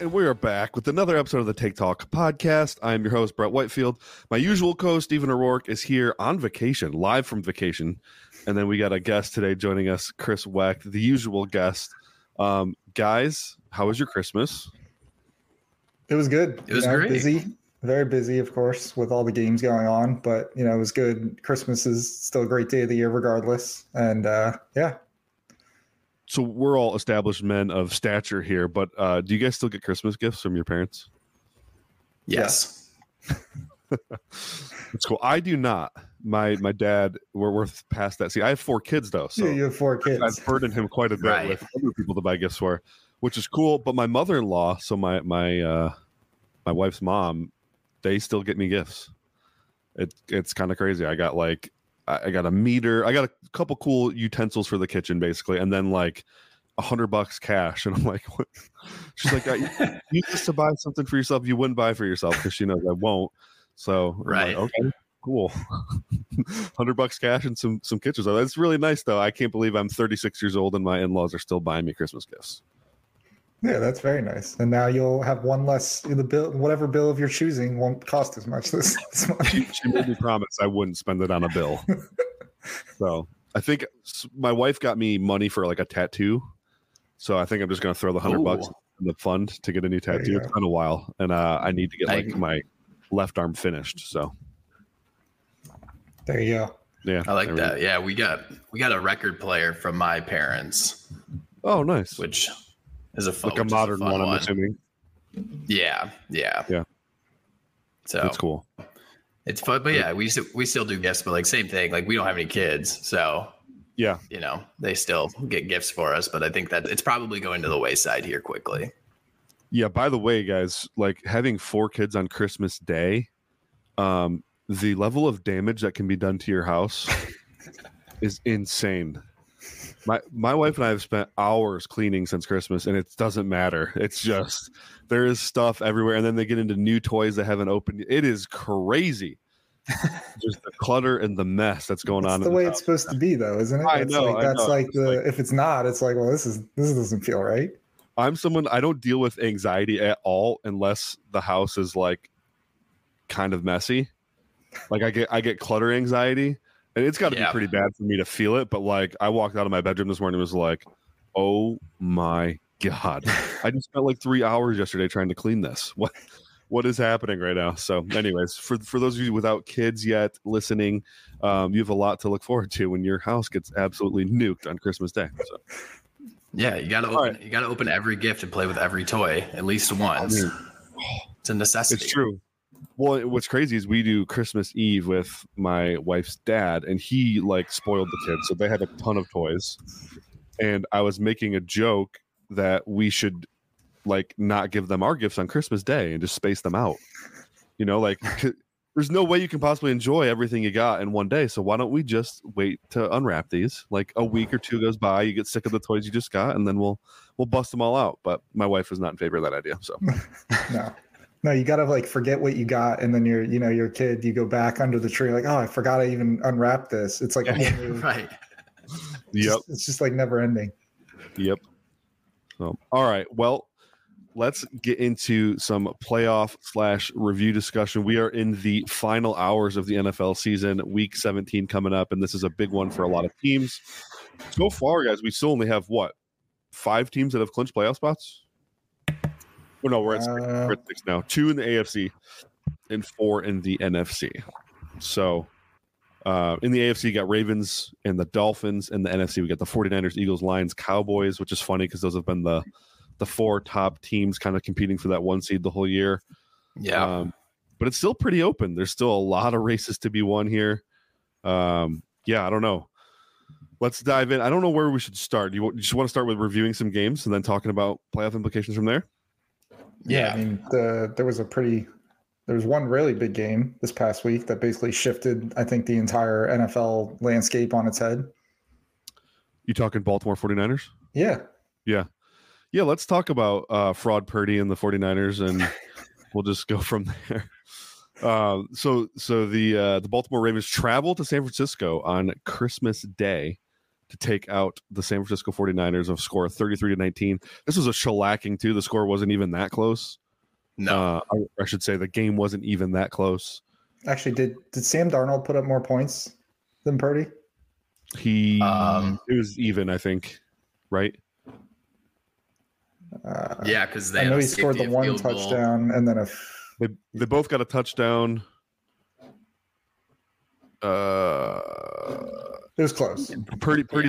And we are back with another episode of the Take Talk podcast. I'm your host, Brett Whitefield. My usual co-host, Stephen O'Rourke, is here on vacation, live from vacation. And then we got a guest today joining us, Chris Weck, the usual guest. Guys, how was your Christmas? It was good. It was great. Busy, very busy, of course, with all the games going on. But, you know, it was good. Christmas is still a great day of the year regardless. And, yeah. So we're all established men of stature here, but do you guys still get Christmas gifts from your parents? Yes. That's cool. I do not. My dad, we're past that. See, I have four kids, though. So yeah, you have four kids. I've burdened him quite a bit with other people to buy gifts for, which is cool. But my mother-in-law, so my wife's mom, they still get me gifts. It's kind of crazy. I got like... I got a meter. I got a couple cool utensils for the kitchen, basically, and then like $100 cash. And I'm like, what? She's like, I used this to buy something for yourself. You wouldn't buy for yourself because she knows I won't. So right, like, okay, cool. $100 cash and some kitchen stuff. That's really nice, though. I can't believe I'm 36 years old and my in-laws are still buying me Christmas gifts. Yeah, that's very nice. And now you'll have one less. The bill, whatever bill of your choosing, won't cost as much this month. She made me promise I wouldn't spend it on a bill. So I think my wife got me money for like a tattoo. So I think I'm just going to throw the $100 in the fund to get a new tattoo. It's been a while, and I need to get like my left arm finished. So there you go. Yeah, I like that. Yeah, we got a record player from my parents. Oh, nice. Which. Is a fun, like a modern one, I'm assuming. Yeah. So that's cool. It's fun, but yeah, we still do gifts, but like same thing. Like we don't have any kids, so yeah, you know, they still get gifts for us. But I think that it's probably going to the wayside here quickly. Yeah. By the way, guys, like having four kids on Christmas Day, the level of damage that can be done to your house is insane. My wife and I have spent hours cleaning since Christmas, and it doesn't matter. It's just there is stuff everywhere, and then they get into new toys that haven't opened. It is crazy, just the clutter and the mess that's going on. That's the way it's supposed to be, though, isn't it? I know. Like the if it's not, it's like, well, this doesn't feel right. I'm someone, I don't deal with anxiety at all unless the house is like kind of messy. Like I get clutter anxiety. And it's got to be pretty bad for me to feel it. But, like, I walked out of my bedroom this morning and was like, oh, my God. I just spent, like, 3 hours yesterday trying to clean this. What is happening right now? So, anyways, for those of you without kids yet listening, you have a lot to look forward to when your house gets absolutely nuked on Christmas Day. So. Yeah, you got to open every gift and play with every toy at least once. I mean, it's a necessity. It's true. Well, what's crazy is we do Christmas Eve with my wife's dad, and he like spoiled the kids, so they had a ton of toys. And I was making a joke that we should like not give them our gifts on Christmas Day and just space them out. You know, like there's no way you can possibly enjoy everything you got in one day, so why don't we just wait to unwrap these? Like a week or two goes by, you get sick of the toys you just got, and then we'll bust them all out. But my wife was not in favor of that idea, so no. No, you gotta like forget what you got, and then your kid, you go back under the tree, like, oh, I forgot I even unwrapped this. It's like right. Yep. It's just like never ending. Yep. So, all right. Well, let's get into some playoff/review discussion. We are in the final hours of the NFL season, week 17 coming up, and this is a big one for a lot of teams. So far, guys, we still only have what? 5 teams that have clinched playoff spots? Oh, no, we're at 6 now. 2 in the AFC and 4 in the NFC. So in the AFC, you got Ravens and the Dolphins. In the NFC, we got the 49ers, Eagles, Lions, Cowboys, which is funny because those have been the 4 top teams kind of competing for that 1 seed the whole year. Yeah. But it's still pretty open. There's still a lot of races to be won here. I don't know. Let's dive in. I don't know where we should start. You just want to start with reviewing some games and then talking about playoff implications from there? Yeah, I mean, there was a pretty There was one really big game this past week that basically shifted, I think, the entire NFL landscape on its head. You talking Baltimore 49ers? Yeah. Yeah. Yeah, let's talk about Fraud Purdy and the 49ers, and we'll just go from there. So the Baltimore Ravens travel to San Francisco on Christmas Day to take out the San Francisco 49ers of score 33-19. This was a shellacking, too. The score wasn't even that close. No, I should say the game wasn't even that close. Actually, did Sam Darnold put up more points than Purdy? He it was even, I think, right? Yeah, because they know he scored the one touchdown goal. And then they both got a touchdown. It was close. Purdy put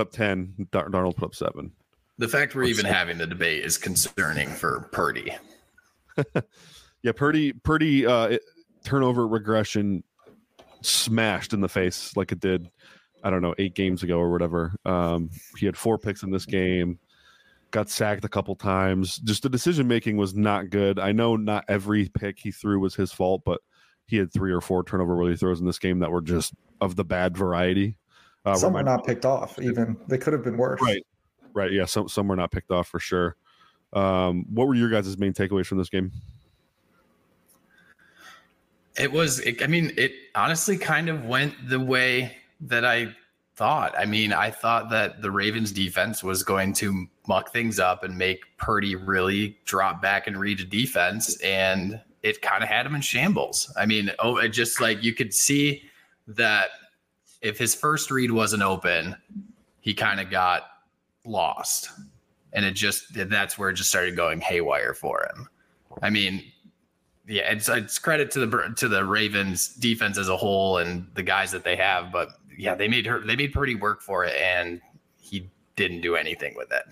up 10. Darnold put up 7. The fact we're even having the debate is concerning for Purdy. Yeah, Purdy turnover regression smashed in the face like it did, I don't know, 8 games ago or whatever. He had 4 picks in this game, got sacked a couple times. Just the decision-making was not good. I know not every pick he threw was his fault, but he had 3 or 4 turnover-worthy throws in this game that were just of the bad variety. Some were not picked off even. They could have been worse. Right, yeah, some were not picked off for sure. What were your guys' main takeaways from this game? It honestly kind of went the way that I thought. I mean, I thought that the Ravens defense was going to muck things up and make Purdy really drop back and read a defense, and it kind of had him in shambles. I mean, just like you could see that if his first read wasn't open, he kind of got lost. And that's where it just started going haywire for him. I mean, yeah, it's credit to the Ravens defense as a whole and the guys that they have, but yeah, they made Purdy work for it, and he didn't do anything with it.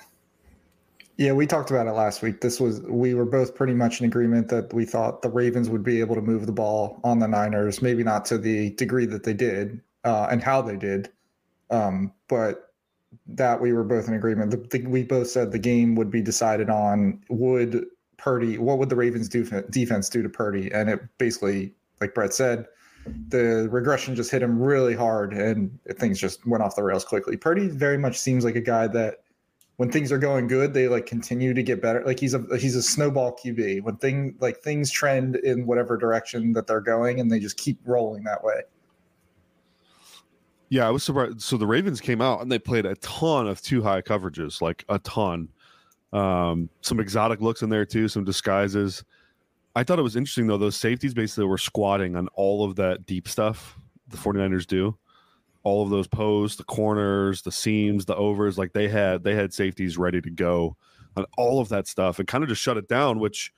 Yeah, we talked about it last week. We were both pretty much in agreement that we thought the Ravens would be able to move the ball on the Niners, maybe not to the degree that they did and how they did, but. That we were both in agreement. We both said the game would be decided on what would the Ravens defense do to Purdy? And it basically, like Brett said, the regression just hit him really hard and things just went off the rails quickly. Purdy very much seems like a guy that when things are going good, they like continue to get better. Like he's a snowball QB. When things trend in whatever direction that they're going, and they just keep rolling that way. Yeah, I was surprised. So the Ravens came out and they played a ton of too high coverages, like a ton. Some exotic looks in there too, some disguises. I thought it was interesting though, those safeties basically were squatting on all of that deep stuff the 49ers do. All of those posts, the corners, the seams, the overs, like they had safeties ready to go on all of that stuff and kind of just shut it down, which,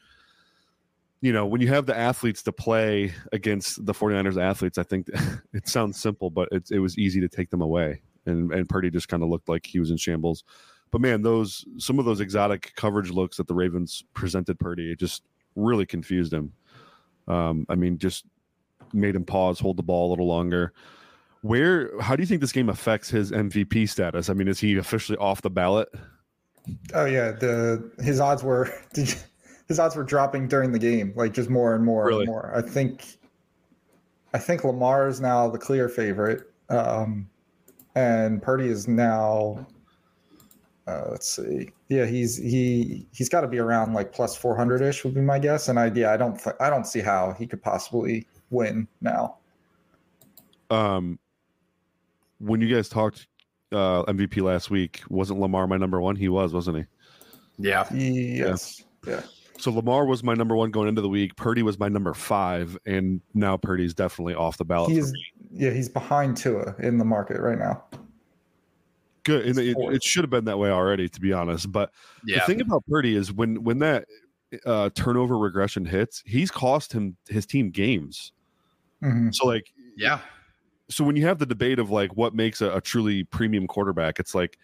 you know, when you have the athletes to play against the 49ers athletes, I think it sounds simple, but it was easy to take them away. And Purdy just kind of looked like he was in shambles. But, man, some of those exotic coverage looks that the Ravens presented Purdy, it just really confused him. Just made him pause, hold the ball a little longer. How do you think this game affects his MVP status? I mean, is he officially off the ballot? Oh, yeah. His odds were – his odds were dropping during the game, like just more and more and more. I think Lamar is now the clear favorite, and Purdy is now. Let's see. Yeah, he's got to be around like plus 400 ish would be my guess. And I don't see how he could possibly win now. When you guys talked MVP last week, wasn't Lamar my number one? He was, wasn't he? Yeah. Yes. Yeah. So Lamar was my number one going into the week. Purdy was my number 5, and now Purdy's definitely off the ballot. He's behind Tua in the market right now. Good. And it should have been that way already, to be honest. But The thing about Purdy is when that turnover regression hits, he's cost his team games. Mm-hmm. So like, yeah. So when you have the debate of like what makes a truly premium quarterback, it's like.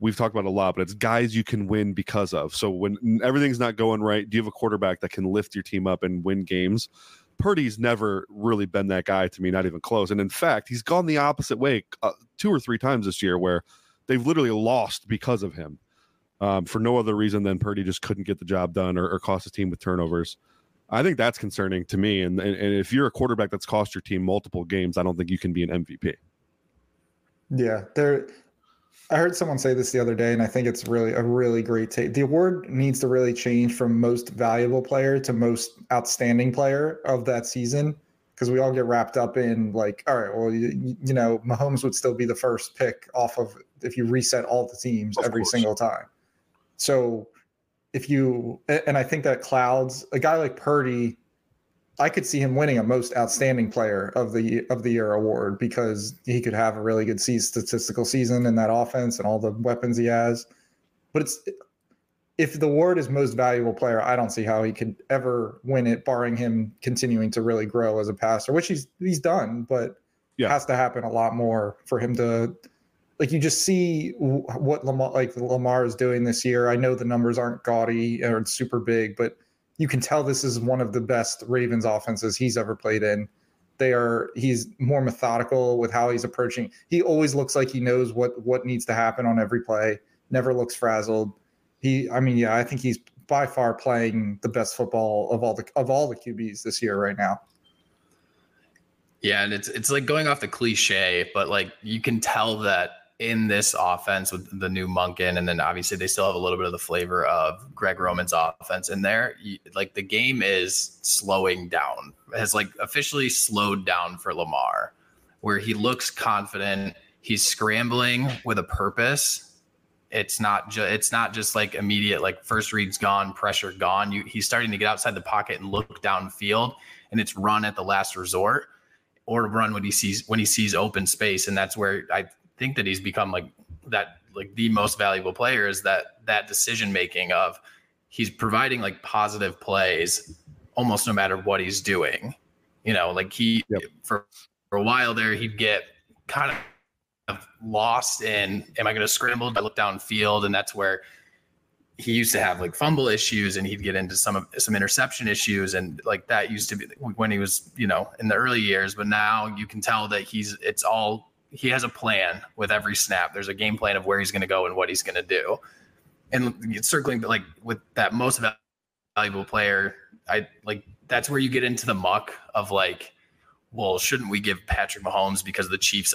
We've talked about a lot, but it's guys you can win because of. So when everything's not going right, do you have a quarterback that can lift your team up and win games? Purdy's never really been that guy to me, not even close. And in fact, he's gone the opposite way 2 or 3 times this year where they've literally lost because of him for no other reason than Purdy just couldn't get the job done or cost his team with turnovers. I think that's concerning to me. And if you're a quarterback that's cost your team multiple games, I don't think you can be an MVP. Yeah, I heard someone say this the other day, and I think it's really a really great take. The award needs to really change from most valuable player to most outstanding player of that season, because we all get wrapped up in like, all right, well, you know, Mahomes would still be the first pick off of if you reset all the teams every single time. So if you – and I think that clouds – a guy like Purdy, I could see him winning a most outstanding player of the year award, because he could have a really good statistical season in that offense and all the weapons he has. But if the award is most valuable player, I don't see how he could ever win it, barring him continuing to really grow as a passer, which he's done, but it has to happen a lot more for him to – like, you just see what Lamar is doing this year. I know the numbers aren't gaudy or super big, but you can tell this is one of the best Ravens offenses he's ever played in. He's more methodical with how he's approaching. He always looks like he knows what needs to happen on every play. Never looks frazzled. I think he's by far playing the best football of all the QBs this year right now. Yeah, and it's like going off the cliche, but like you can tell that in this offense with the new Monken, and then obviously they still have a little bit of the flavor of Greg Roman's offense in there. Like the game is slowing down, has like officially slowed down for Lamar, where he looks confident. He's scrambling with a purpose. It's not just like immediate, like first read's gone, pressure gone. He's starting to get outside the pocket and look downfield, and it's run at the last resort, or run when he sees open space. And that's where I think that he's become like that, like the most valuable player is that decision making of he's providing like positive plays almost no matter what he's doing. You know, like for a while there, he'd get kind of lost in, am I going to scramble? I look downfield, and that's where he used to have like fumble issues, and he'd get into some interception issues, and like that used to be when he was, you know, in the early years. But now you can tell that he has a plan with every snap. There's a game plan of where he's going to go and what he's going to do. And it's circling, but like with that most valuable player, I like that's where you get into the muck of like, well, shouldn't we give Patrick Mahomes because the Chiefs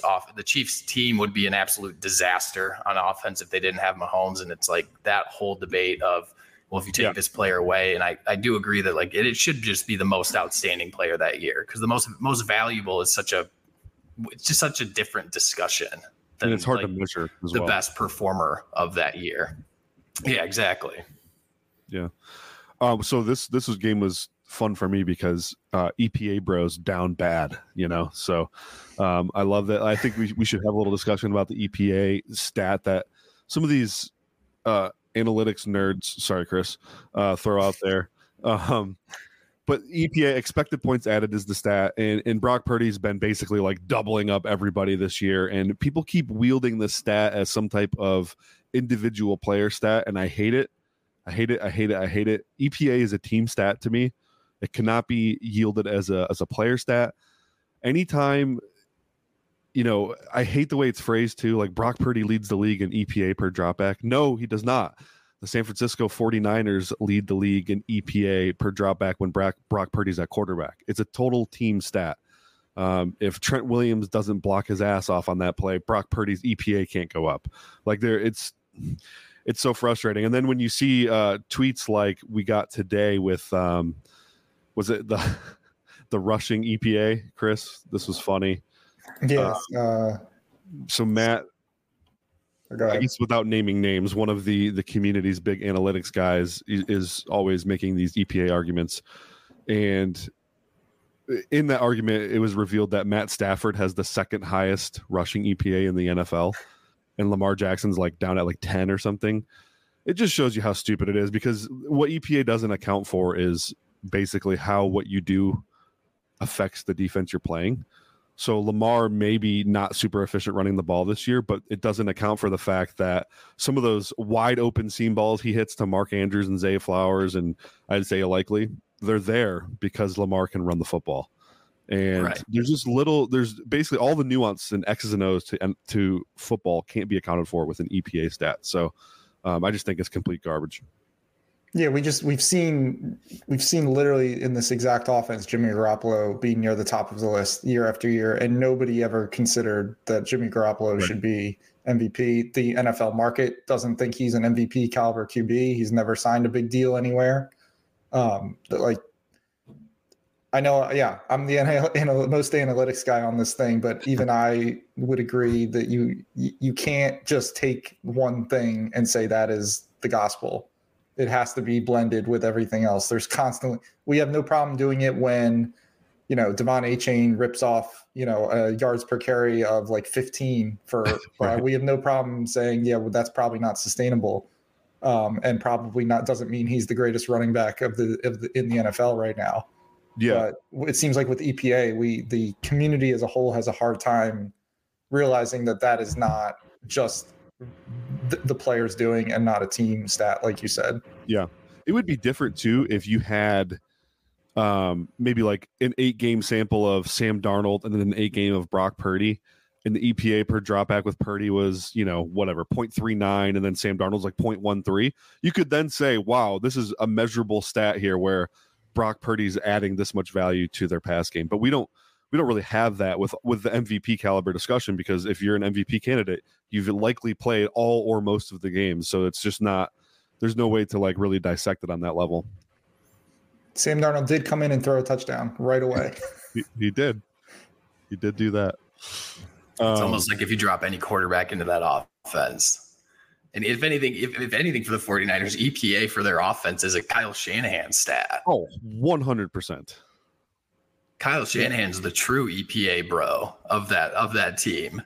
team would be an absolute disaster on offense if they didn't have Mahomes. And it's like that whole debate of, well, if you take this player away, and I do agree that like it should just be the most outstanding player that year, because the most valuable is it's just such a different discussion than, and it's hard like, to measure as the best performer of that year. Yeah, exactly. Yeah. So this game was fun for me because EPA bros down bad, you know. So I love that. I think we should have a little discussion about the EPA stat that some of these analytics nerds, sorry Chris, throw out there. But EPA, expected points added, is the stat, and Brock Purdy's been basically like doubling up everybody this year, and people keep wielding this stat as some type of individual player stat, and I hate it. I hate it. EPA is a team stat to me. It cannot be yielded as a player stat. Anytime, you know, I hate the way it's phrased too, like Brock Purdy leads the league in EPA per dropback. No, he does not. The San Francisco 49ers lead the league in EPA per dropback when Brock Purdy's at quarterback. It's a total team stat. If Trent Williams doesn't block his ass off on that play, Brock Purdy's EPA can't go up. Like there, it's so frustrating. And then when you see tweets like we got today with was it the rushing EPA, Chris? This was funny. Yes. So Matt, I guess without naming names, one of the community's big analytics guys is always making these EPA arguments. And in that argument, it was revealed that Matt Stafford has the second highest rushing EPA in the NFL. And Lamar Jackson's like down at like 10 or something. It just shows you how stupid it is, because what EPA doesn't account for is basically how what you do affects the defense you're playing. So Lamar may be not super efficient running the ball this year, but it doesn't account for the fact that some of those wide open seam balls he hits to Mark Andrews and Zay Flowers and Isaiah Likely, they're there because Lamar can run the football. And there's basically all the nuance and X's and O's to football can't be accounted for with an EPA stat. So I just think it's complete garbage. Yeah, we've seen literally in this exact offense Jimmy Garoppolo being near the top of the list year after year, and nobody ever considered that Jimmy Garoppolo should be MVP. The NFL market doesn't think he's an MVP caliber QB. He's never signed a big deal anywhere. I'm the most analytics guy on this thing, but even I would agree that you can't just take one thing and say that is the gospel. It has to be blended with everything else. There's constantly – we have no problem doing it when, Devon A. Chain rips off, yards per carry of like 15 for right. We have no problem saying, that's probably not sustainable, and probably not – doesn't mean he's the greatest running back in the NFL right now. Yeah. But it seems like with EPA, the community as a whole has a hard time realizing that is not just – the players doing and not a team stat, like you said. Yeah, it would be different too if you had maybe like an 8-game sample of Sam Darnold and then an 8-game of Brock Purdy, and the EPA per dropback with Purdy was 0.39, and then Sam Darnold's like 0.13. You could then say, wow, this is a measurable stat here where Brock Purdy's adding this much value to their pass game. But we don't really have that with the MVP caliber discussion, because if you're an MVP candidate, you've likely played all or most of the games. So it's just there's no way to like really dissect it on that level. Sam Darnold did come in and throw a touchdown right away. He did. He did do that. It's almost like if you drop any quarterback into that offense. And if anything for the 49ers, EPA for their offense is a Kyle Shanahan stat. Oh, 100%. Kyle Shanahan's the true EPA bro of that team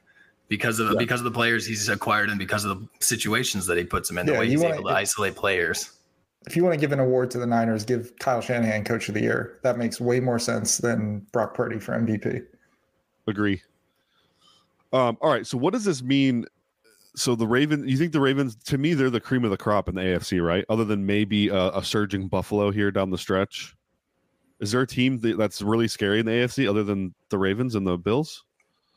because of the players he's acquired and because of the situations that he puts them in, the way he's able to isolate players. If you want to give an award to the Niners, give Kyle Shanahan Coach of the Year. That makes way more sense than Brock Purdy for MVP. Agree. All right, so what does this mean? So you think the Ravens, to me, they're the cream of the crop in the AFC, right? Other than maybe a surging Buffalo here down the stretch. Is there a team that's really scary in the AFC other than the Ravens and the Bills?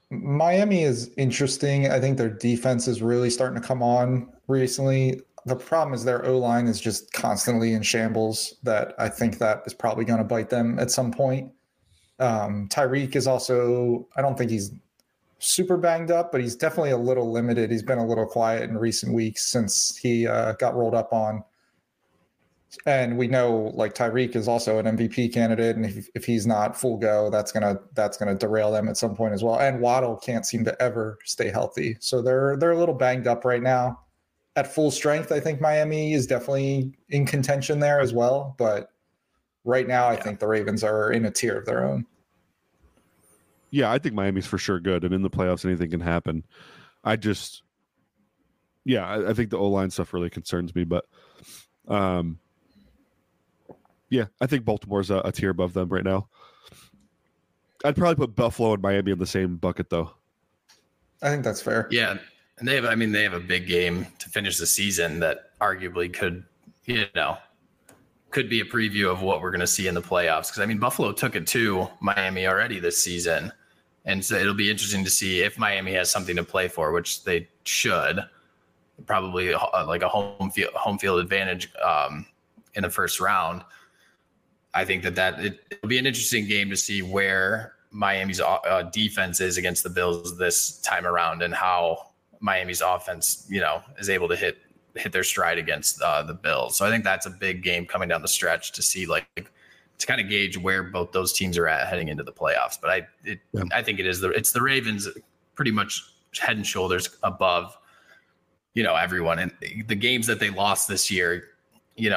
Miami is interesting. I think their defense is really starting to come on recently. The problem is their O-line is just constantly in shambles. That I think that is probably going to bite them at some point. Tyreek is also, I don't think he's super banged up, but he's definitely a little limited. He's been a little quiet in recent weeks since he got rolled up on. And we know, like, Tyreek is also an MVP candidate, and if he's not full go, that's gonna derail them at some point as well. And Waddle can't seem to ever stay healthy, so they're a little banged up right now. At full strength, I think Miami is definitely in contention there as well. But right now, I think the Ravens are in a tier of their own. Yeah, I think Miami's for sure good, and in the playoffs, anything can happen. I think the O-line stuff really concerns me, but. Yeah, I think Baltimore's a tier above them right now. I'd probably put Buffalo and Miami in the same bucket, though. I think that's fair. Yeah, and they have a big game to finish the season that arguably could be a preview of what we're going to see in the playoffs. Because, Buffalo took it to Miami already this season. And so it'll be interesting to see if Miami has something to play for, which they should. Probably like a home field advantage in the first round. I think that it'll be an interesting game to see where Miami's defense is against the Bills this time around, and how Miami's offense, is able to hit their stride against the Bills. So I think that's a big game coming down the stretch to see, to kind of gauge where both those teams are at heading into the playoffs. But I think it's the Ravens pretty much head and shoulders above, everyone. And the games that they lost this year,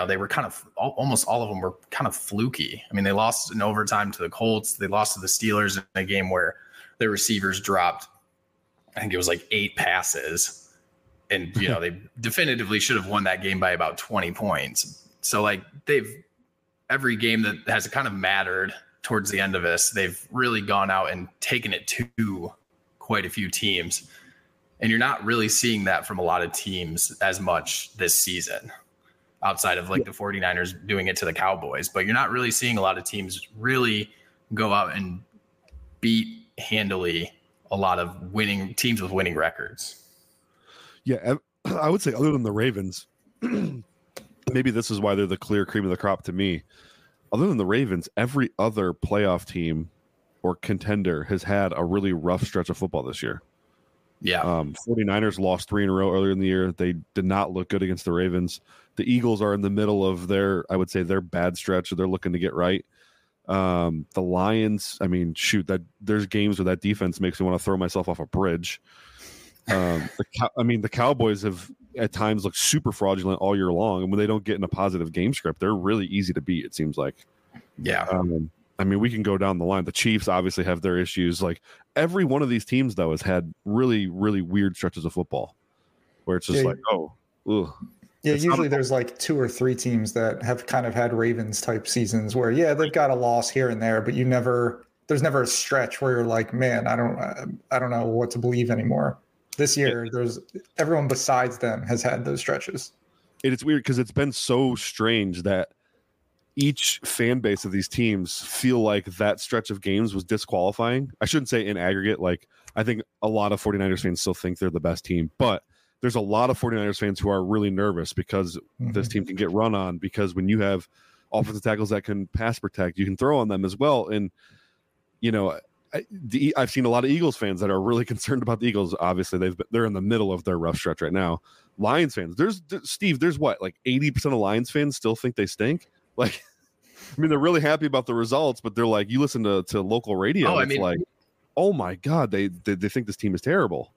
they were kind of, almost all of them were kind of fluky. They lost in overtime to the Colts. They lost to the Steelers in a game where their receivers dropped, I think it was like 8 passes. And, they definitively should have won that game by about 20 points. So every game that has kind of mattered towards the end of this, they've really gone out and taken it to quite a few teams. And you're not really seeing that from a lot of teams as much this season, outside of the 49ers doing it to the Cowboys. But you're not really seeing a lot of teams really go out and beat handily a lot of winning teams with winning records. Yeah, I would say other than the Ravens, maybe this is why they're the clear cream of the crop to me. Other than the Ravens, every other playoff team or contender has had a really rough stretch of football this year. Yeah. 49ers lost 3 in a row earlier in the year. They did not look good against the Ravens. The Eagles are in the middle of their, I would say, their bad stretch, or they're looking to get right. The Lions, I mean, shoot, that there's games where that defense makes me want to throw myself off a bridge. The Cowboys have at times looked super fraudulent all year long, and when they don't get in a positive game script, they're really easy to beat, it seems like. Yeah. We can go down the line. The Chiefs obviously have their issues. Like, every one of these teams, though, has had really, really weird stretches of football where it's just Yeah, it's usually there's like 2 or 3 teams that have kind of had Ravens type seasons where, yeah, they've got a loss here and there, but there's never a stretch where you're like, man, I don't know what to believe anymore. This year, there's everyone besides them has had those stretches. It's weird because it's been so strange that each fan base of these teams feel like that stretch of games was disqualifying. I shouldn't say in aggregate. Like, I think a lot of 49ers fans still think they're the best team, but there's a lot of 49ers fans who are really nervous because this team can get run on, because when you have offensive tackles that can pass protect, you can throw on them as well. And, you know, I've seen a lot of Eagles fans that are really concerned about the Eagles. Obviously, they're in the middle of their rough stretch right now. Lions fans, there's what, like 80% of Lions fans still think they stink. Like, I mean, they're really happy about the results, but they're like, you listen to local radio, like, oh my God, they think this team is terrible.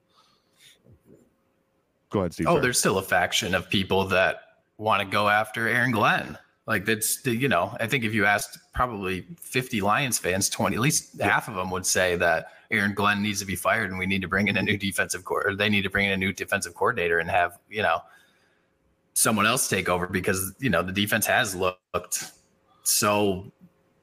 Go ahead, Steve. Oh, sorry. There's still a faction of people that want to go after Aaron Glenn. Like, that's, you know, I think if you asked probably 50 Lions fans, 20, at least half of them would say that Aaron Glenn needs to be fired and we need to bring in a new defensive coordinator. They need to bring in a new defensive coordinator and have, you know, someone else take over, because, you know, the defense has looked so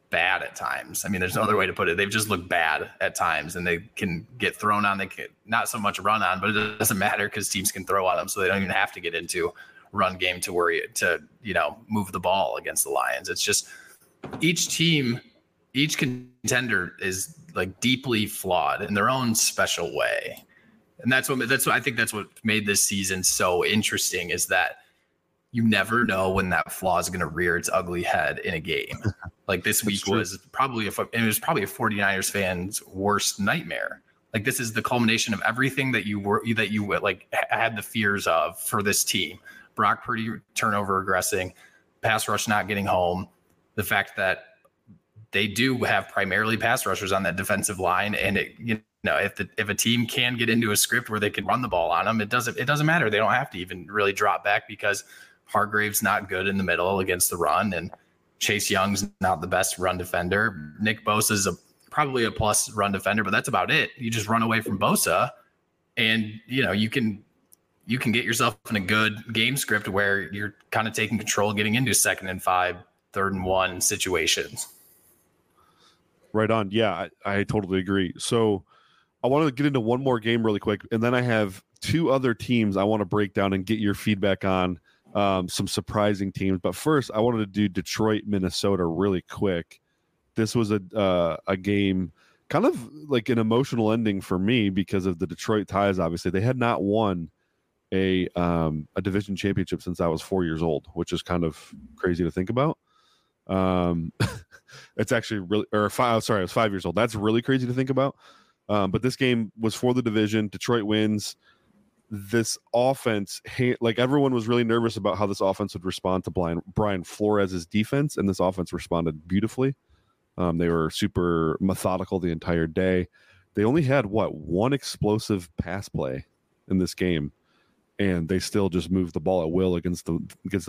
bad at times. I mean, there's no other way to put it. They've just looked bad at times, and they can get thrown on. They can not so much run on, but it doesn't matter because teams can throw on them. So they don't even have to get into run game to worry to, you know, move the ball against the Lions. It's just each team, each contender is like deeply flawed in their own special way. And that's what I think that's what made this season so interesting, is that you never know when that flaw is going to rear its ugly head in a game. Like, this week was probably a 49ers fan's worst nightmare. Like, this is the culmination of everything that you had the fears of for this team. Brock Purdy turnover regressing, pass rush not getting home, the fact that they do have primarily pass rushers on that defensive line, and it, you know, if a team can get into a script where they can run the ball on them, it doesn't matter. They don't have to even really drop back because Hargrave's not good in the middle against the run, and Chase Young's not the best run defender. Nick Bosa's probably a plus run defender, but that's about it. You just run away from Bosa, and, you know, you can get yourself in a good game script where you're kind of taking control, getting into 2nd and 5, 3rd and 1 situations. Right on. Yeah, I totally agree. So I want to get into one more game really quick, and then I have 2 other teams I want to break down and get your feedback on. Some surprising teams, but first I wanted to do Detroit, Minnesota really quick. This was a game kind of like an emotional ending for me because of the Detroit ties. Obviously, they had not won a division championship since I was 4 years old, which is kind of crazy to think about. It's actually really, or 5. Sorry, I was 5 years old. That's really crazy to think about. But this game was for the division. Detroit wins. This offense, like, everyone was really nervous about how this offense would respond to Brian Flores' defense, and this offense responded beautifully. They were super methodical the entire day. They only had, what, 1 explosive pass play in this game, and they still just moved the ball at will against the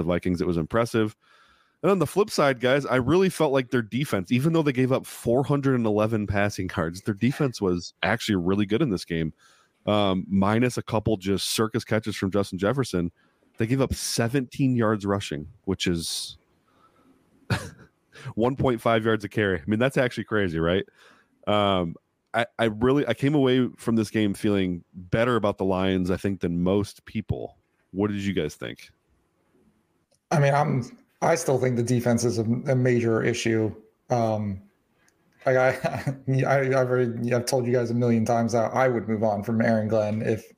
Vikings. It was impressive. And on the flip side, guys, I really felt like their defense, even though they gave up 411 passing yards, their defense was actually really good in this game. Minus a couple just circus catches from Justin Jefferson, they gave up 17 yards rushing, which is 1.5 yards a carry. I mean, that's actually crazy, right? I came away from this game feeling better about the Lions, I think, than most people. What did you guys think? I mean, I still think the defense is a major issue. I've told you guys a million times that I would move on from Aaron Glenn if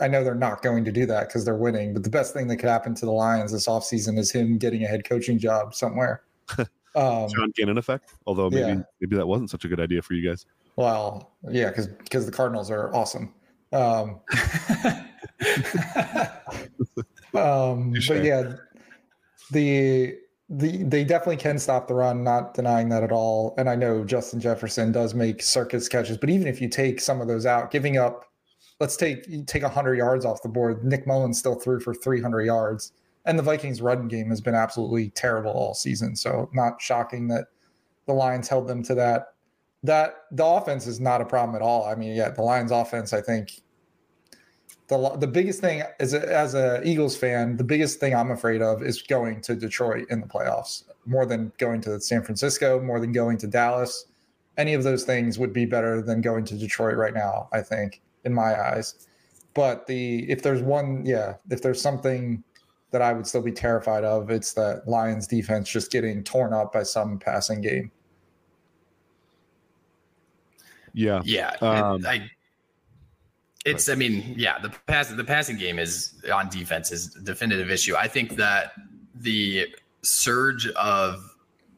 I know they're not going to do that because they're winning, but the best thing that could happen to the Lions this offseason is him getting a head coaching job somewhere. John Gannon effect, although maybe that wasn't such a good idea for you guys. Well, yeah, because the Cardinals are awesome. But yeah, they definitely can stop the run, not denying that at all. And I know Justin Jefferson does make circus catches, but even if you take some of those out, giving up, let's take 100 yards off the board. Nick Mullins still threw for 300 yards. And the Vikings' run game has been absolutely terrible all season, so not shocking that the Lions held them to that. That the offense is not a problem at all. I mean, yeah, the Lions' offense, I think the biggest thing is, as a Eagles fan, the biggest thing I'm afraid of is going to Detroit in the playoffs, more than going to San Francisco, more than going to Dallas. Any of those things would be better than going to Detroit right now, I think, in my eyes. But if there's something that I would still be terrified of, it's that Lions defense just getting torn up by some passing game. Yeah. Yeah. The passing game is on defense is a definitive issue. I think that the surge of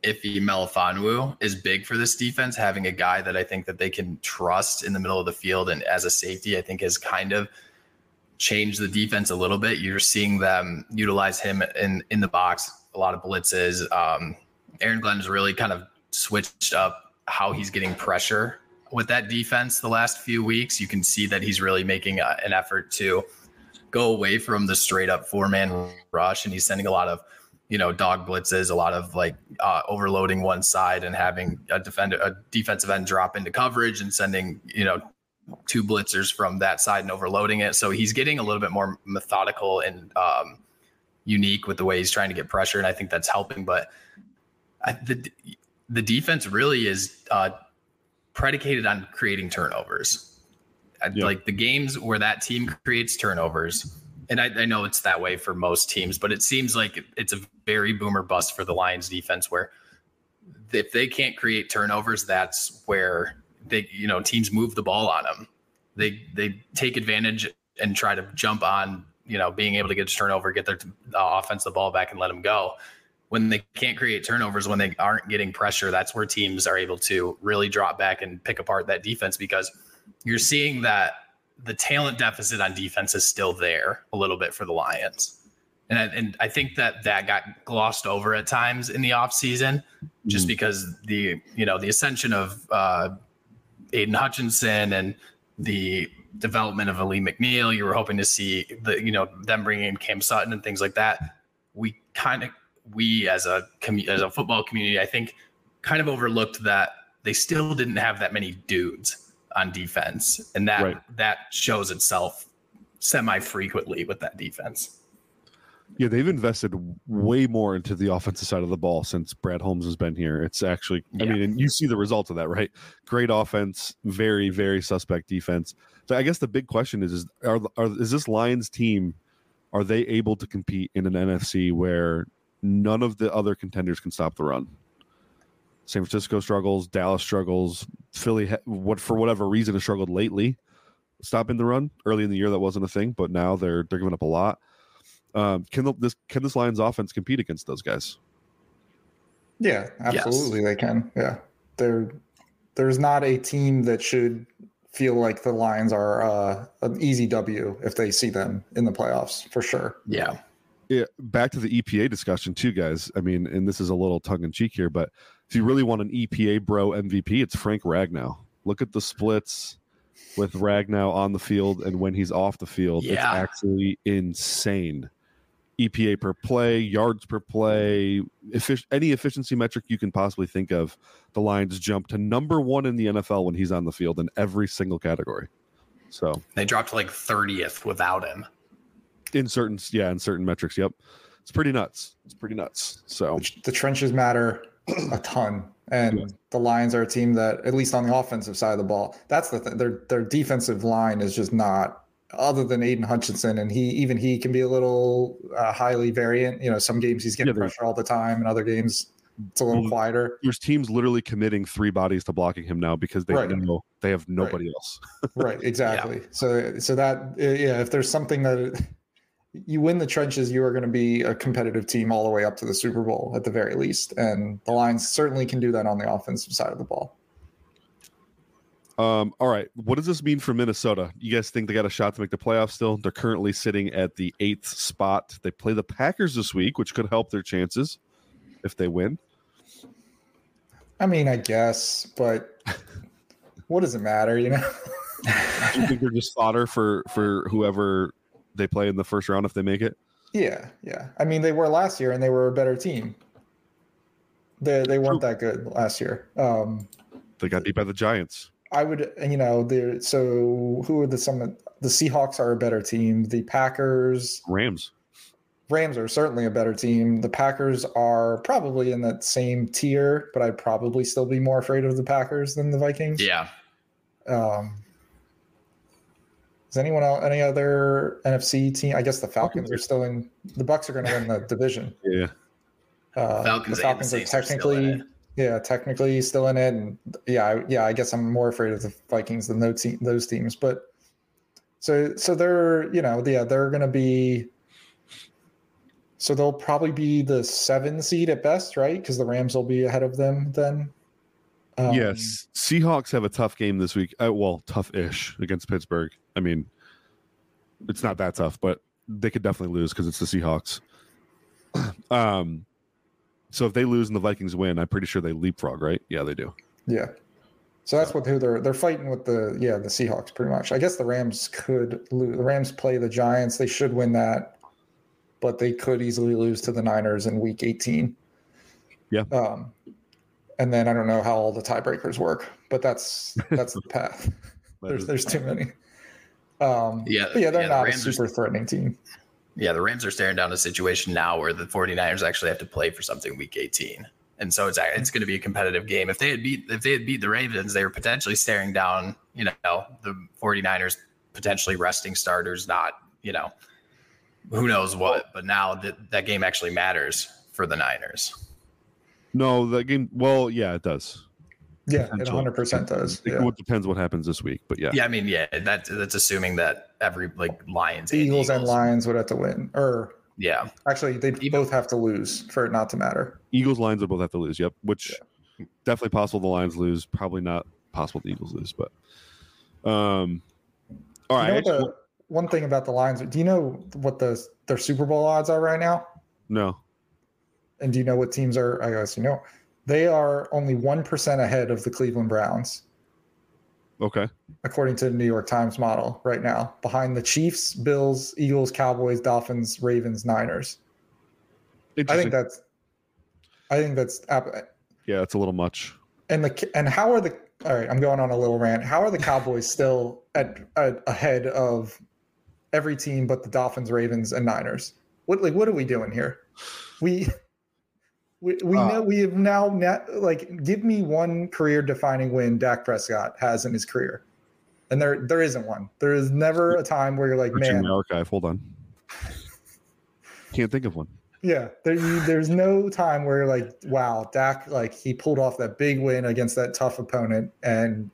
Ife Melifonwu is big for this defense, having a guy that I think that they can trust in the middle of the field. And as a safety, I think is kind of change the defense a little bit. You're seeing them utilize him in the box, a lot of blitzes. Aaron Glenn has really kind of switched up how he's getting pressure with that defense the last few weeks. You can see that he's really making an effort to go away from the straight up 4-man rush. And he's sending a lot of, dog blitzes, a lot of overloading one side and having a defensive end drop into coverage and sending, 2 blitzers from that side and overloading it. So he's getting a little bit more methodical and unique with the way he's trying to get pressure. And I think that's helping, but the defense really is predicated on creating turnovers. Yeah. Like the games where that team creates turnovers. And I know it's that way for most teams, but it seems like it's a very boom or bust for the Lions defense, where if they can't create turnovers, that's where they, teams move the ball on them. They take advantage and try to jump on, being able to get a turnover, get their offense the ball back and let them go. When they can't create turnovers, when they aren't getting pressure, that's where teams are able to really drop back and pick apart that defense, because you're seeing that the talent deficit on defense is still there a little bit for the Lions. And I think that got glossed over at times in the offseason, just because the ascension of Aiden Hutchinson and the development of Ali McNeil, you were hoping to see them bringing in Cam Sutton and things like that. We as a football community, I think, kind of overlooked that they still didn't have that many dudes on defense, and that that shows itself semi-frequently with that defense. Yeah, they've invested way more into the offensive side of the ball since Brad Holmes has been here. It's actually, and you see the results of that, right? Great offense, very, very suspect defense. So I guess the big question is this Lions team, are they able to compete in an NFC where none of the other contenders can stop the run? San Francisco struggles, Dallas struggles, Philly, for whatever reason, has struggled lately, stopping the run. Early in the year, that wasn't a thing, but now they're giving up a lot. Can this Lions offense compete against those guys? Yeah, absolutely. Yes, they can. Yeah, there's not a team that should feel like the Lions are an easy W if they see them in the playoffs, for sure. Yeah. Yeah. Back to the EPA discussion too, guys. I mean, and this is a little tongue in cheek here, but if you really want an EPA bro MVP, it's Frank Ragnow. Look at the splits with Ragnow on the field and when he's off the field. Yeah. It's actually insane. EPA per play, yards per play, any efficiency metric you can possibly think of, the Lions jump to number 1 in the NFL when he's on the field in every single category. So they dropped like 30th without him in certain metrics. Yep, it's pretty nuts. So the trenches matter a ton, and the Lions are a team that, at least on the offensive side of the ball, that's the thing. Their defensive line is just not. Other than Aiden Hutchinson, and he can be a little highly variant. Some games he's getting pressure all the time, and other games It's a little quieter. There's teams literally committing three bodies to blocking him now because they know they have nobody else. Right, exactly. Yeah. So that if there's something that you win the trenches, you are going to be a competitive team all the way up to the Super Bowl at the very least, and the Lions certainly can do that on the offensive side of the ball. All right. What does this mean for Minnesota? You guys think they got a shot to make the playoffs still? They're currently sitting at the 8th spot. They play the Packers this week, which could help their chances if they win. I mean, I guess, but what does it matter, you know? You think they're just fodder for whoever they play in the first round if they make it? Yeah. I mean, they were last year, and they were a better team. They weren't that good last year. They got beat by the Giants. I would, so who are the Seahawks are a better team. The Packers. Rams are certainly a better team. The Packers are probably in that same tier, but I'd probably still be more afraid of the Packers than the Vikings. Yeah. Is anyone else, any other NFC team? I guess the Falcons are still in. The Bucs are going to win the division. Yeah. The Falcons are technically. Yeah, technically still in it, and I guess I'm more afraid of the Vikings than those teams. But so they're they're going to be. So they'll probably be the 7 seed at best, right? Because the Rams will be ahead of them then. Yes, Seahawks have a tough game this week. Tough-ish against Pittsburgh. I mean, it's not that tough, but they could definitely lose because it's the Seahawks. So if they lose and the Vikings win, I'm pretty sure they leapfrog, right? Yeah, they do. Yeah. So that's what they're fighting with the Seahawks pretty much. I guess the Rams could lose. The Rams play the Giants. They should win that, but they could easily lose to the Niners in Week 18. Yeah. And then I don't know how all the tiebreakers work, but that's the path. There's too many. They're not a super threatening team. Yeah, the Rams are staring down a situation now where the 49ers actually have to play for something Week 18. And so it's going to be a competitive game. If they had beat the Ravens, they were potentially staring down, the 49ers potentially resting starters, not, who knows what. But now that game actually matters for the Niners. No, that game – well, yeah, it does. Yeah, it 100% does. It depends what happens this week, but yeah. Yeah, I mean, yeah, that's assuming that every Lions, the Eagles and Lions would have to win, or yeah, actually they both have to lose for it not to matter. Eagles, Lions would both have to lose. Yep, which definitely possible the Lions lose, probably not possible the Eagles lose, but all right. One thing about the Lions, do you know what their Super Bowl odds are right now? No. And do you know what teams are? I guess you know. They are only 1% ahead of the Cleveland Browns. Okay. According to the New York Times model right now, behind the Chiefs, Bills, Eagles, Cowboys, Dolphins, Ravens, Niners. I think that's yeah, it's a little much. And how are the all right, I'm going on a little rant. How are the Cowboys still at ahead of every team but the Dolphins, Ravens, and Niners? What are we doing here? We know we have now give me one career defining win Dak Prescott has in his career, and there isn't one. There is never a time where you're like, man, the archive. Hold on, can't think of one. Yeah, there's no time where you're like, wow, Dak he pulled off that big win against that tough opponent and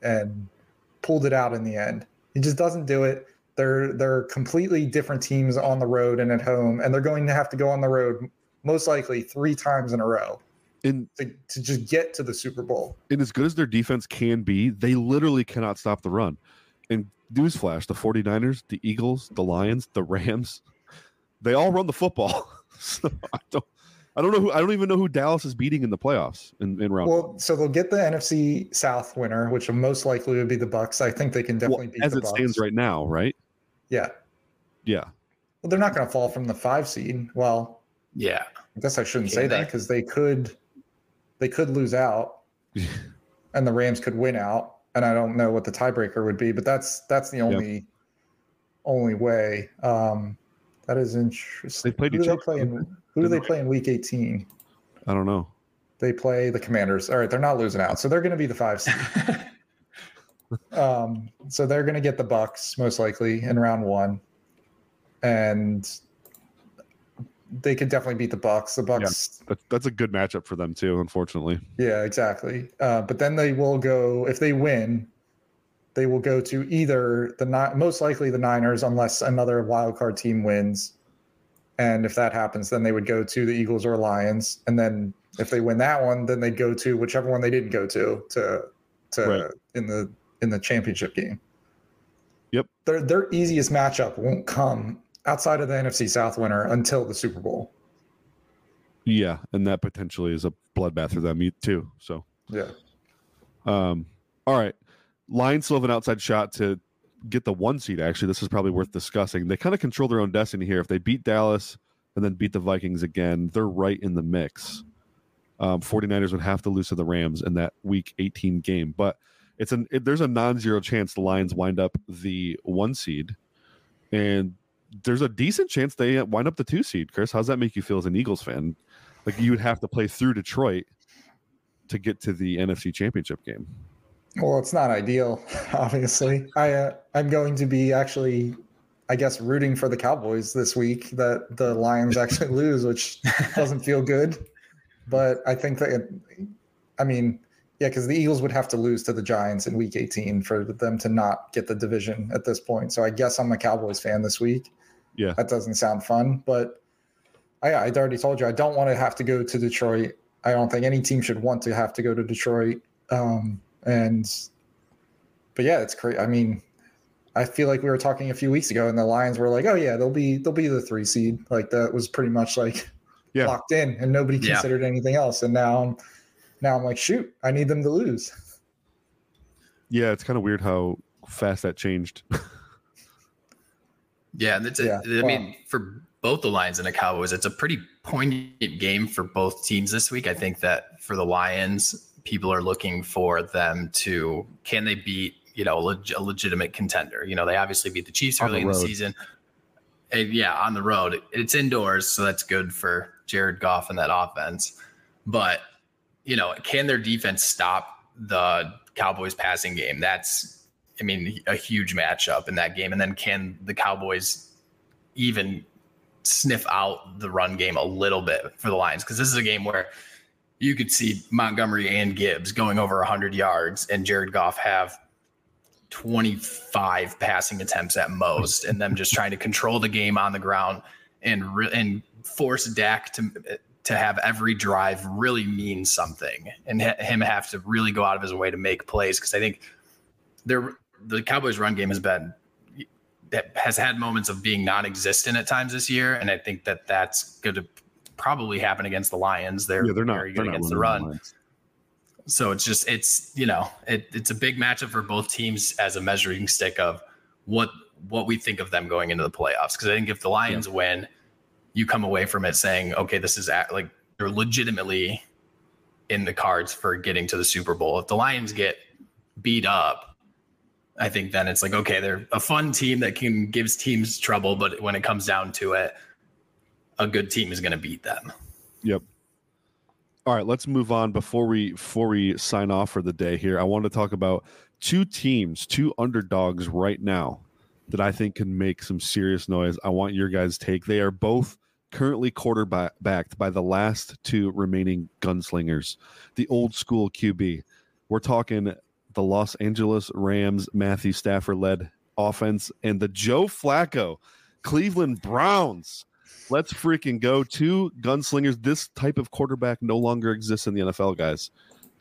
pulled it out in the end. He just doesn't do it. They're completely different teams on the road and at home, and they're going to have to go on the road. Most likely 3 times in a row to just get to the Super Bowl. And as good as their defense can be, they literally cannot stop the run. And newsflash, the 49ers, the Eagles, the Lions, the Rams, they all run the football. So I don't even know who Dallas is beating in the playoffs in round. Well, so they'll get the NFC South winner, which will most likely would be the Bucs. I think they can definitely beat the Bucs. As it stands right now, right? Yeah. Yeah. Well, they're not going to fall from the 5 seed. Well, yeah, I guess I shouldn't say that because they could lose out, and the Rams could win out, and I don't know what the tiebreaker would be, but that's the only way. That is interesting. Who do they play in Week 18? I don't know. They play the Commanders. All right, they're not losing out, so they're going to be the 5 seed. So they're going to get the Bucs most likely in round 1, and. they can definitely beat the Bucs. The Bucs, yeah, that's a good matchup for them too, unfortunately. Yeah, exactly. But then they will go, if they win, they will go to either most likely the Niners, unless another wildcard team wins. And if that happens, then they would go to the Eagles or Lions. And then if they win that one, then they go to whichever one they didn't go to right. in the championship game. Yep. Their easiest matchup won't come outside of the NFC South winner until the Super Bowl. Yeah, and that potentially is a bloodbath for them too. So yeah. All right. Lions still have an outside shot to get the one seed. Actually, this is probably worth discussing. They kind of control their own destiny here. If they beat Dallas and then beat the Vikings again, they're right in the mix. 49ers would have to lose to the Rams in that Week 18 game, but there's a non-zero chance the Lions wind up the one seed, and there's a decent chance they wind up the two seed. Chris, how's that make you feel as an Eagles fan? Like, you would have to play through Detroit to get to the NFC Championship game. Well, it's not ideal, obviously. I'm going to be actually, I guess, rooting for the Cowboys this week that the Lions actually lose, which doesn't feel good. But I think because the Eagles would have to lose to the Giants in Week 18 for them to not get the division at this point. So I guess I'm a Cowboys fan this week. Yeah, that doesn't sound fun. But I already told you I don't want to have to go to Detroit. I don't think any team should want to have to go to Detroit. But yeah, it's crazy. I mean, I feel like we were talking a few weeks ago, and the Lions were like, "Oh yeah, they'll be the three seed." Like, that was pretty much like locked in, and nobody considered anything else. And now I'm like, shoot, I need them to lose. Yeah, it's kind of weird how fast that changed. For both the Lions and the Cowboys, it's a pretty poignant game for both teams this week. I think that for the Lions, people are looking for them to, can they beat, a legitimate contender? They obviously beat the Chiefs early in the season. And yeah, on the road. It's indoors, so that's good for Jared Goff and that offense. But, can their defense stop the Cowboys passing game? That's, a huge matchup in that game. And then can the Cowboys even sniff out the run game a little bit for the Lions? Because this is a game where you could see Montgomery and Gibbs going over 100 yards and Jared Goff have 25 passing attempts at most, and them just trying to control the game on the ground and force Dak to have every drive really mean something, and him have to really go out of his way to make plays. Because I think the Cowboys' run game has had moments of being non-existent at times this year, and I think that's going to probably happen against the Lions. They're not very good against the run. So it's a big matchup for both teams as a measuring stick of what we think of them going into the playoffs. Because I think if the Lions win, you come away from it saying, okay, this is like they're legitimately in the cards for getting to the Super Bowl. If the Lions get beat up, I think then it's like, okay, they're a fun team that can gives teams trouble, but when it comes down to it, a good team is going to beat them. Yep. All right, let's move on. Before we sign off for the day here, I want to talk about two teams, two underdogs right now that I think can make some serious noise. I want your guys' take. They are both currently quarterbacked by the last two remaining gunslingers, the old school QB. We're talking the Los Angeles Rams, Matthew Stafford-led offense, and the Joe Flacco Cleveland Browns. Let's freaking go. Two gunslingers. This type of quarterback no longer exists in the NFL, guys.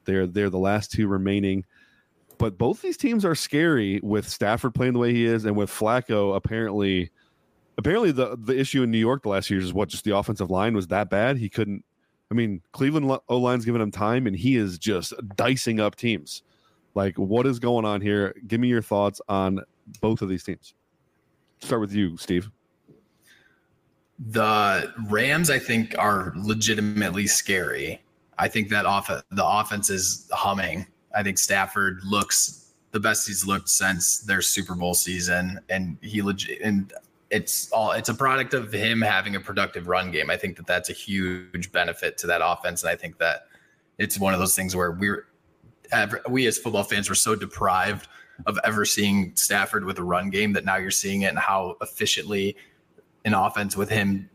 They're the last two remaining. But both these teams are scary, with Stafford playing the way he is and with Flacco apparently the issue in New York the last year is just the offensive line was that bad. He couldn't – Cleveland O-line's giving him time, and he is just dicing up teams. Like, what is going on here? Give me your thoughts on both of these teams. Start with you, Steve. The Rams, I think, are legitimately scary. I think that the offense is humming. I think Stafford looks the best he's looked since their Super Bowl season, and it's a product of him having a productive run game. I think that's a huge benefit to that offense, and I think that it's one of those things where we as football fans were so deprived of ever seeing Stafford with a run game that now you're seeing it and how efficiently an offense with him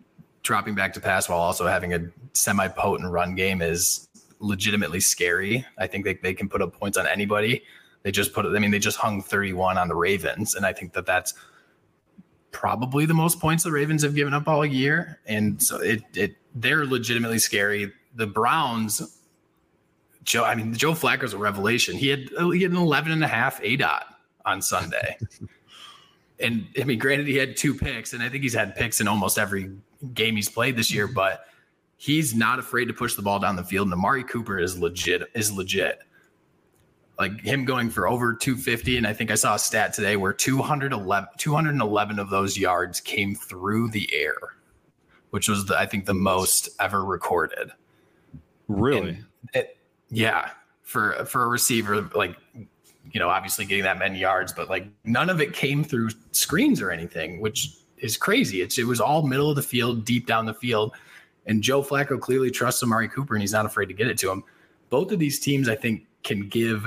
dropping back to pass while also having a semi-potent run game is legitimately scary. I think they can put up points on anybody. They just hung 31 on the Ravens, and I think that that's probably the most points the Ravens have given up all year. And so they're legitimately scary. The Browns, Joe Flacco's a revelation. He had an 11.5 ADOT on Sunday. And I mean, granted, he had 2 picks, and I think he's had picks in almost every game he's played this year, but he's not afraid to push the ball down the field. And Amari Cooper is legit. Like him going for over 250. And I think I saw a stat today where 211 of those yards came through the air, which was the most ever recorded. Really? Yeah. For a receiver, like, you know, obviously getting that many yards, but like none of it came through screens or anything, which is crazy. It was all middle of the field, deep down the field. And Joe Flacco clearly trusts Amari Cooper, and he's not afraid to get it to him. Both of these teams, I think, can give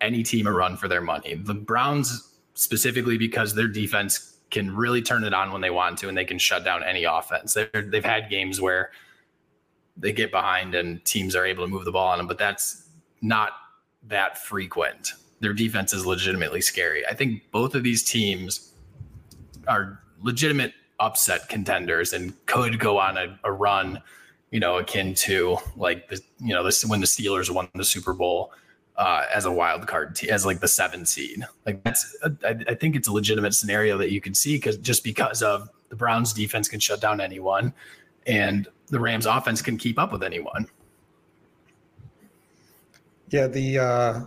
any team a run for their money. The Browns specifically because their defense can really turn it on when they want to, and they can shut down any offense. They've had games where they get behind and teams are able to move the ball on them, but that's not that frequent. Their defense is legitimately scary. I think both of these teams are legitimate upset contenders and could go on a run, you know, akin to like when the Steelers won the Super Bowl as a wild card team, as like the 7 seed. Like I think it's a legitimate scenario that you could see because of the Browns defense can shut down anyone and the Rams offense can keep up with anyone. Yeah,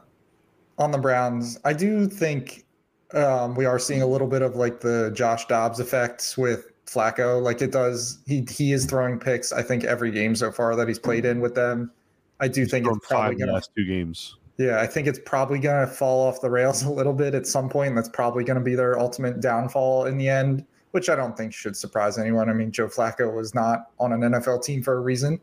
on the Browns, I do think we are seeing a little bit of like the Josh Dobbs effects with Flacco. Like it does, he is throwing picks. I think every game so far that he's played in with them, I do think it's probably going to last 2 games. Yeah, I think it's probably going to fall off the rails a little bit at some point. That's probably going to be their ultimate downfall in the end, which I don't think should surprise anyone. I mean, Joe Flacco was not on an NFL team for a reason.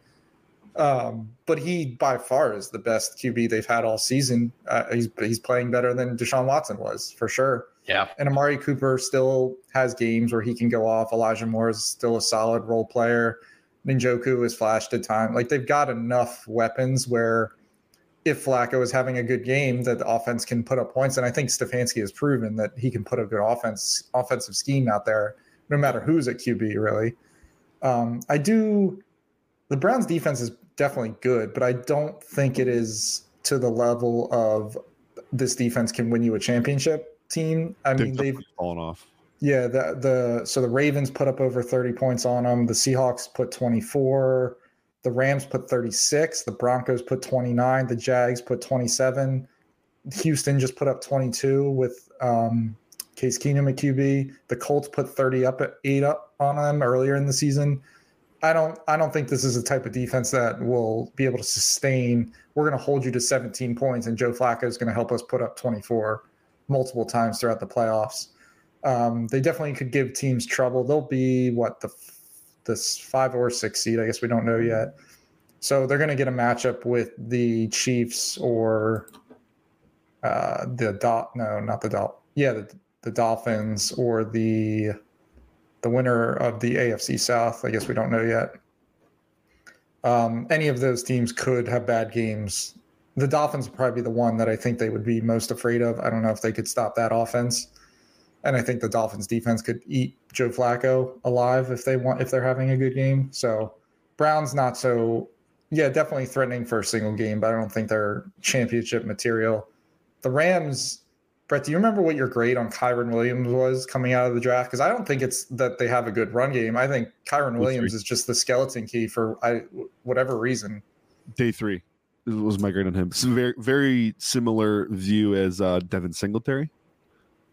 But he by far is the best QB they've had all season. He's playing better than Deshaun Watson was for sure. Yeah. And Amari Cooper still has games where he can go off. Elijah Moore is still a solid role player. Njoku has flashed at time. Like they've got enough weapons where if Flacco is having a good game, that the offense can put up points. And I think Stefanski has proven that he can put a good offensive scheme out there, no matter who's at QB really. The Browns defense is definitely good, but I don't think it is to the level of this defense can win you a championship team. I mean, they've fallen off. Yeah. So the Ravens put up over 30 points on them. The Seahawks put 24, the Rams put 36, the Broncos put 29, the Jags put 27, Houston just put up 22 with Case Keenum at QB. The Colts put 38 on them earlier in the season. I don't think this is the type of defense that will be able to sustain. We're going to hold you to 17 points, and Joe Flacco is going to help us put up 24 multiple times throughout the playoffs. They definitely could give teams trouble. They'll be the 5 or 6 seed. I guess we don't know yet. So they're going to get a matchup with the Chiefs or the Dolphins or the winner of the AFC South. I guess we don't know yet. Any of those teams could have bad games. The Dolphins would probably be the one that I think they would be most afraid of. I don't know if they could stop that offense. And I think the Dolphins defense could eat Joe Flacco alive if they're having a good game. So Browns not so, definitely threatening for a single game, but I don't think they're championship material. The Rams, Brett, do you remember what your grade on Kyron Williams was coming out of the draft? Because I don't think it's that they have a good run game. I think Kyron Williams is just the skeleton key for whatever reason. Day 3 was my grade on him. Some very, very similar view as Devin Singletary.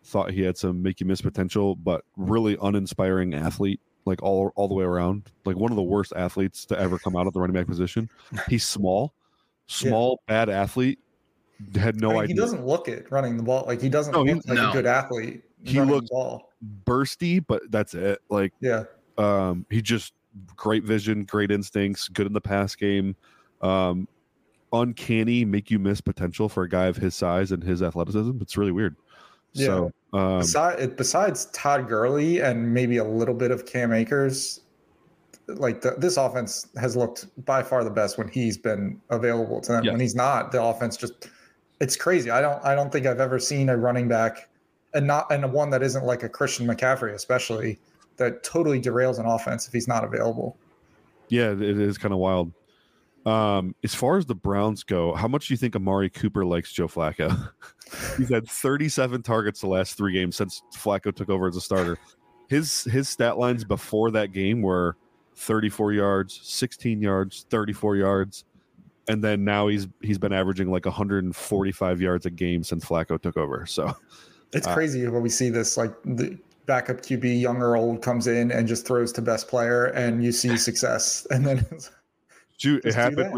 Thought he had some make you miss potential, but really uninspiring athlete, like all the way around. Like one of the worst athletes to ever come out of the running back position. He's small, bad athlete. Had no idea. He doesn't look it running the ball. Like he doesn't look like a good athlete. He looks bursty, but that's it. Like he just great vision, great instincts, good in the pass game, uncanny, make you miss potential for a guy of his size and his athleticism. It's really weird. Yeah. So besides Todd Gurley and maybe a little bit of Cam Akers, like this offense has looked by far the best when he's been available to them. Yeah. When he's not, the offense just, it's crazy. I don't think I've ever seen a running back, and one that isn't like a Christian McCaffrey, especially, that totally derails an offense if he's not available. Yeah, it is kind of wild. As far as the Browns go, how much do you think Amari Cooper likes Joe Flacco? He's had 37 targets the last three games since Flacco took over as a starter. His stat lines before that game were 34 yards, 16 yards, 34 yards. And then now he's been averaging like 145 yards a game since Flacco took over. So it's crazy when we see this, like the backup QB, young or old, comes in and just throws to best player and you see success. And then it happened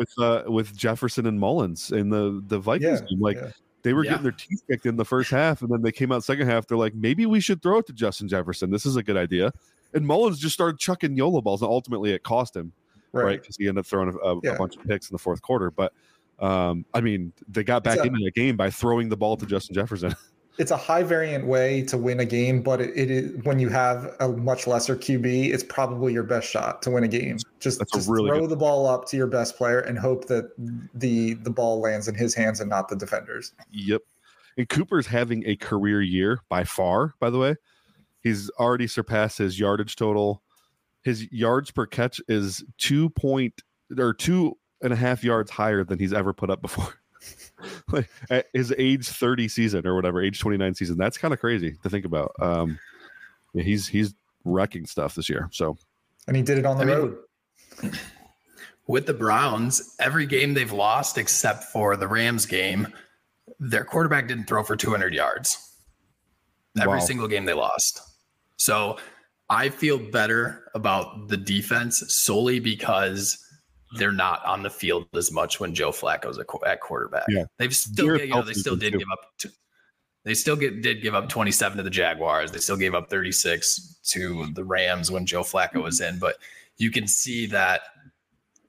with Jefferson and Mullins in the Vikings game. Like they were getting their teeth kicked in the first half, and then they came out second half. They're like, maybe we should throw it to Justin Jefferson. This is a good idea. And Mullins just started chucking YOLO balls, and ultimately it cost him, right? Because he ended up throwing a bunch of picks in the fourth quarter. But, I mean, they got back into the game by throwing the ball to Justin Jefferson. It's a high-variant way to win a game, but it is, when you have a much lesser QB, it's probably your best shot to win a game. Just really throw the ball up to your best player and hope that the ball lands in his hands and not the defenders. Yep. And Cooper's having a career year by far, by the way. He's already surpassed his yardage total. His yards per catch is 2.5 yards higher than he's ever put up before. Like at his age 30 season or whatever, age 29 season. That's kind of crazy to think about. He's wrecking stuff this year. So, and he did it on the road. With the Browns, every game they've lost except for the Rams game, their quarterback didn't throw for 200 yards. Every single game they lost. So I feel better about the defense solely because they're not on the field as much when Joe Flacco's at quarterback. Yeah. They still did give up 27 to the Jaguars. They still gave up 36 to the Rams when Joe Flacco was in. But you can see that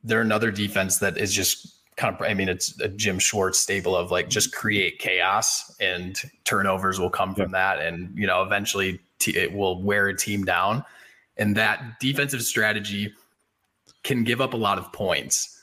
they're another defense that is just kind of, I mean, it's a Jim Schwartz staple of like just create chaos, and turnovers will come from that. And, you know, eventually it will wear a team down. And that defensive strategy can give up a lot of points,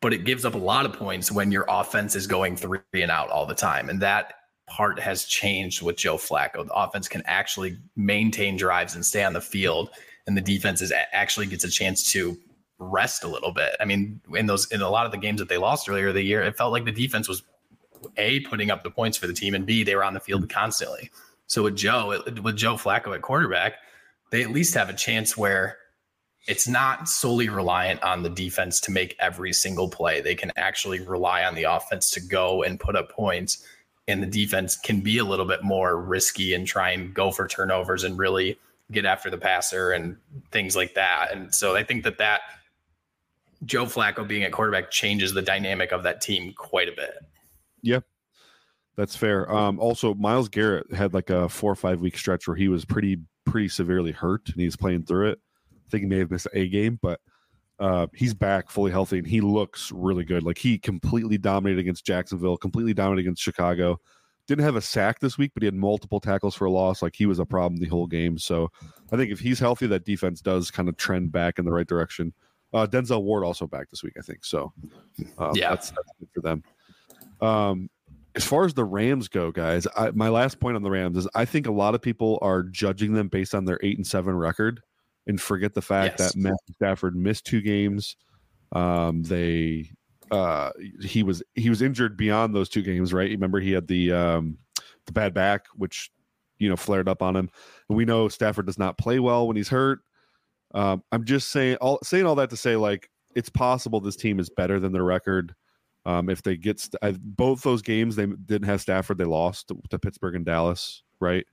but it gives up a lot of points when your offense is going three and out all the time. And that part has changed with Joe Flacco. The offense can actually maintain drives and stay on the field, and the defense actually gets a chance to rest a little bit. I mean, in a lot of the games that they lost earlier in the year, it felt like the defense was A, putting up the points for the team, and B, they were on the field constantly. So with Joe Flacco at quarterback, they at least have a chance where it's not solely reliant on the defense to make every single play. They can actually rely on the offense to go and put up points, and the defense can be a little bit more risky and try and go for turnovers and really get after the passer and things like that. And so I think that Joe Flacco being a quarterback changes the dynamic of that team quite a bit. Yeah, that's fair. Also, Myles Garrett had like a 4 or 5 week stretch where he was pretty severely hurt, and he's playing through it. I think he may have missed a game, but he's back fully healthy, and he looks really good. Like, he completely dominated against Jacksonville, completely dominated against Chicago. Didn't have a sack this week, but he had multiple tackles for a loss. Like, he was a problem the whole game. So I think if he's healthy, that defense does kind of trend back in the right direction. Denzel Ward also back this week, I think. So that's good for them. As far as the Rams go, guys, my last point on the Rams is I think a lot of people are judging them based on their 8-7 record, and forget the fact that Matthew Stafford missed two games. He was injured beyond those two games, right? Remember, he had the bad back, which, you know, flared up on him. And we know Stafford does not play well when he's hurt. I'm just saying all that to say, like, it's possible this team is better than their record. If they get both those games, they didn't have Stafford. They lost to Pittsburgh and Dallas, right?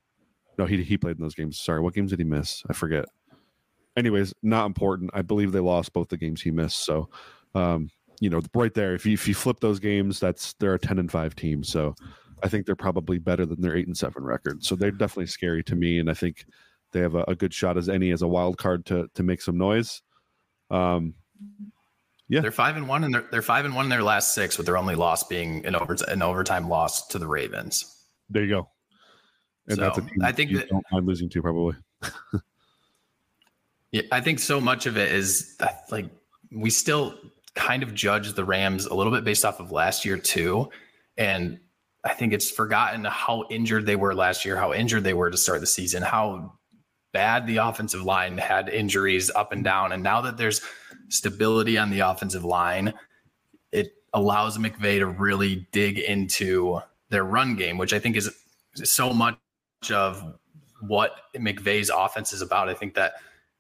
No, he played in those games. Sorry, what games did he miss? I forget. Anyways, not important. I believe they lost both the games he missed. So, you know, right there, if you flip those games, they're a 10-5 team. So I think they're probably better than their 8-7 record. So they're definitely scary to me. And I think they have a good shot as any as a wild card to make some noise. They're 5-1 and they're 5-1 in their last six, with their only loss being an overtime loss to the Ravens. There you go. And so, that's a team I think you don't mind losing to, probably. Yeah, I think so much of it is that, like, we still kind of judge the Rams a little bit based off of last year too. And I think it's forgotten how injured they were last year, how injured they were to start the season, how bad the offensive line had injuries up and down. And now that there's stability on the offensive line, it allows McVay to really dig into their run game, which I think is so much of what McVay's offense is about. I think that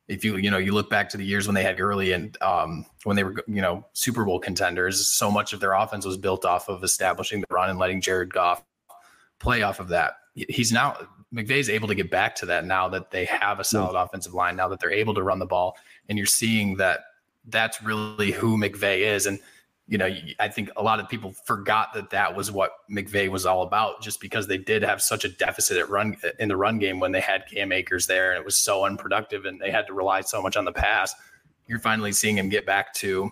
if you look back to the years when they had Gurley and when they were, Super Bowl contenders, so much of their offense was built off of establishing the run and letting Jared Goff play off of that. McVay's able to get back to that now that they have a solid offensive line, now that they're able to run the ball. And you're seeing that that's really who McVay is. And, I think a lot of people forgot that that was what McVay was all about, just because they did have such a deficit in the run game when they had Cam Akers there and it was so unproductive and they had to rely so much on the pass. You're finally seeing him get back to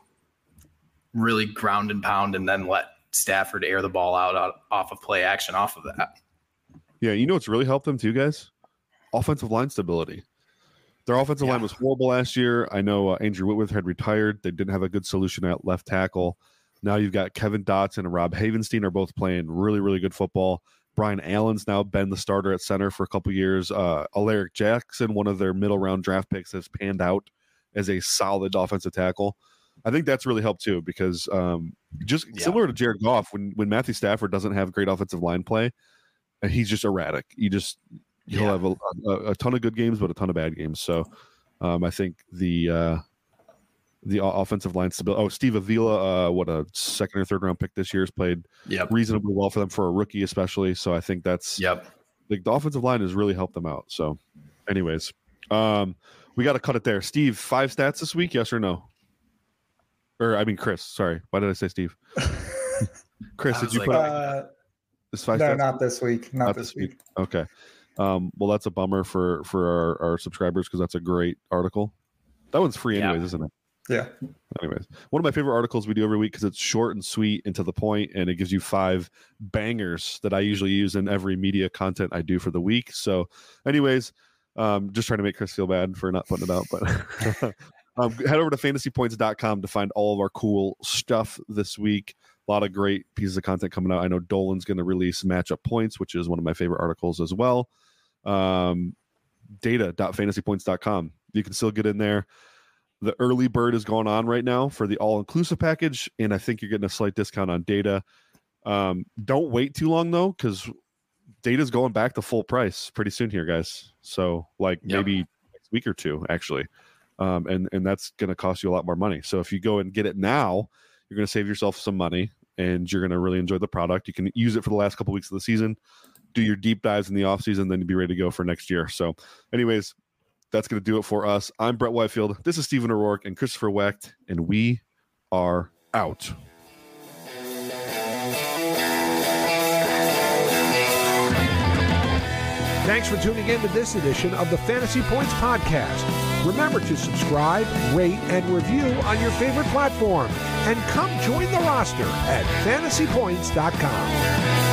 really ground and pound and then let Stafford air the ball out off of play action off of that. Yeah, what's really helped them too, guys? Offensive line stability. Their offensive line was horrible last year. I know Andrew Whitworth had retired. They didn't have a good solution at left tackle. Now you've got Kevin Dotson and Rob Havenstein are both playing really, really good football. Brian Allen's now been the starter at center for a couple years. Alaric Jackson, one of their middle-round draft picks, has panned out as a solid offensive tackle. I think that's really helped too because similar to Jared Goff, when Matthew Stafford doesn't have great offensive line play, he's just erratic. He'll have a ton of good games, but a ton of bad games. So I think the offensive line stability. Oh, Steve Avila, what a second or third round pick this year, has played reasonably well for them for a rookie, especially. So I think that's like the offensive line has really helped them out. So anyways, we got to cut it there. Steve, 5 stats this week. Yes or no? Or Chris, sorry. Why did I say Steve? Chris, did you put this 5 stats? No, not this week. Not this week. Okay. Well, that's a bummer for our subscribers because that's a great article. That one's free anyways, isn't it? Yeah. Anyways, one of my favorite articles we do every week because it's short and sweet and to the point, and it gives you 5 bangers that I usually use in every media content I do for the week. So anyways, just trying to make Chris feel bad for not putting it out. But head over to FantasyPoints.com to find all of our cool stuff this week. A lot of great pieces of content coming out. I know Dolan's going to release matchup points, which is one of my favorite articles as well. Data.fantasypoints.com. You can still get in there. The early bird is going on right now for the all-inclusive package, and I think you're getting a slight discount on Data. Don't wait too long, though, because Data's going back to full price pretty soon here, guys. So, maybe next week or two, actually. And that's going to cost you a lot more money. So if you go and get it now, you're going to save yourself some money, and you're going to really enjoy the product. You can use it for the last couple of weeks of the season, do your deep dives in the offseason, then you'll be ready to go for next year. So anyways, that's going to do it for us. I'm Brett Whitefield. This is Stephen O'Rourke and Christopher Wecht, and we are out. Thanks for tuning in to this edition of the Fantasy Points Podcast. Remember to subscribe, rate, and review on your favorite platform. And come join the roster at FantasyPoints.com.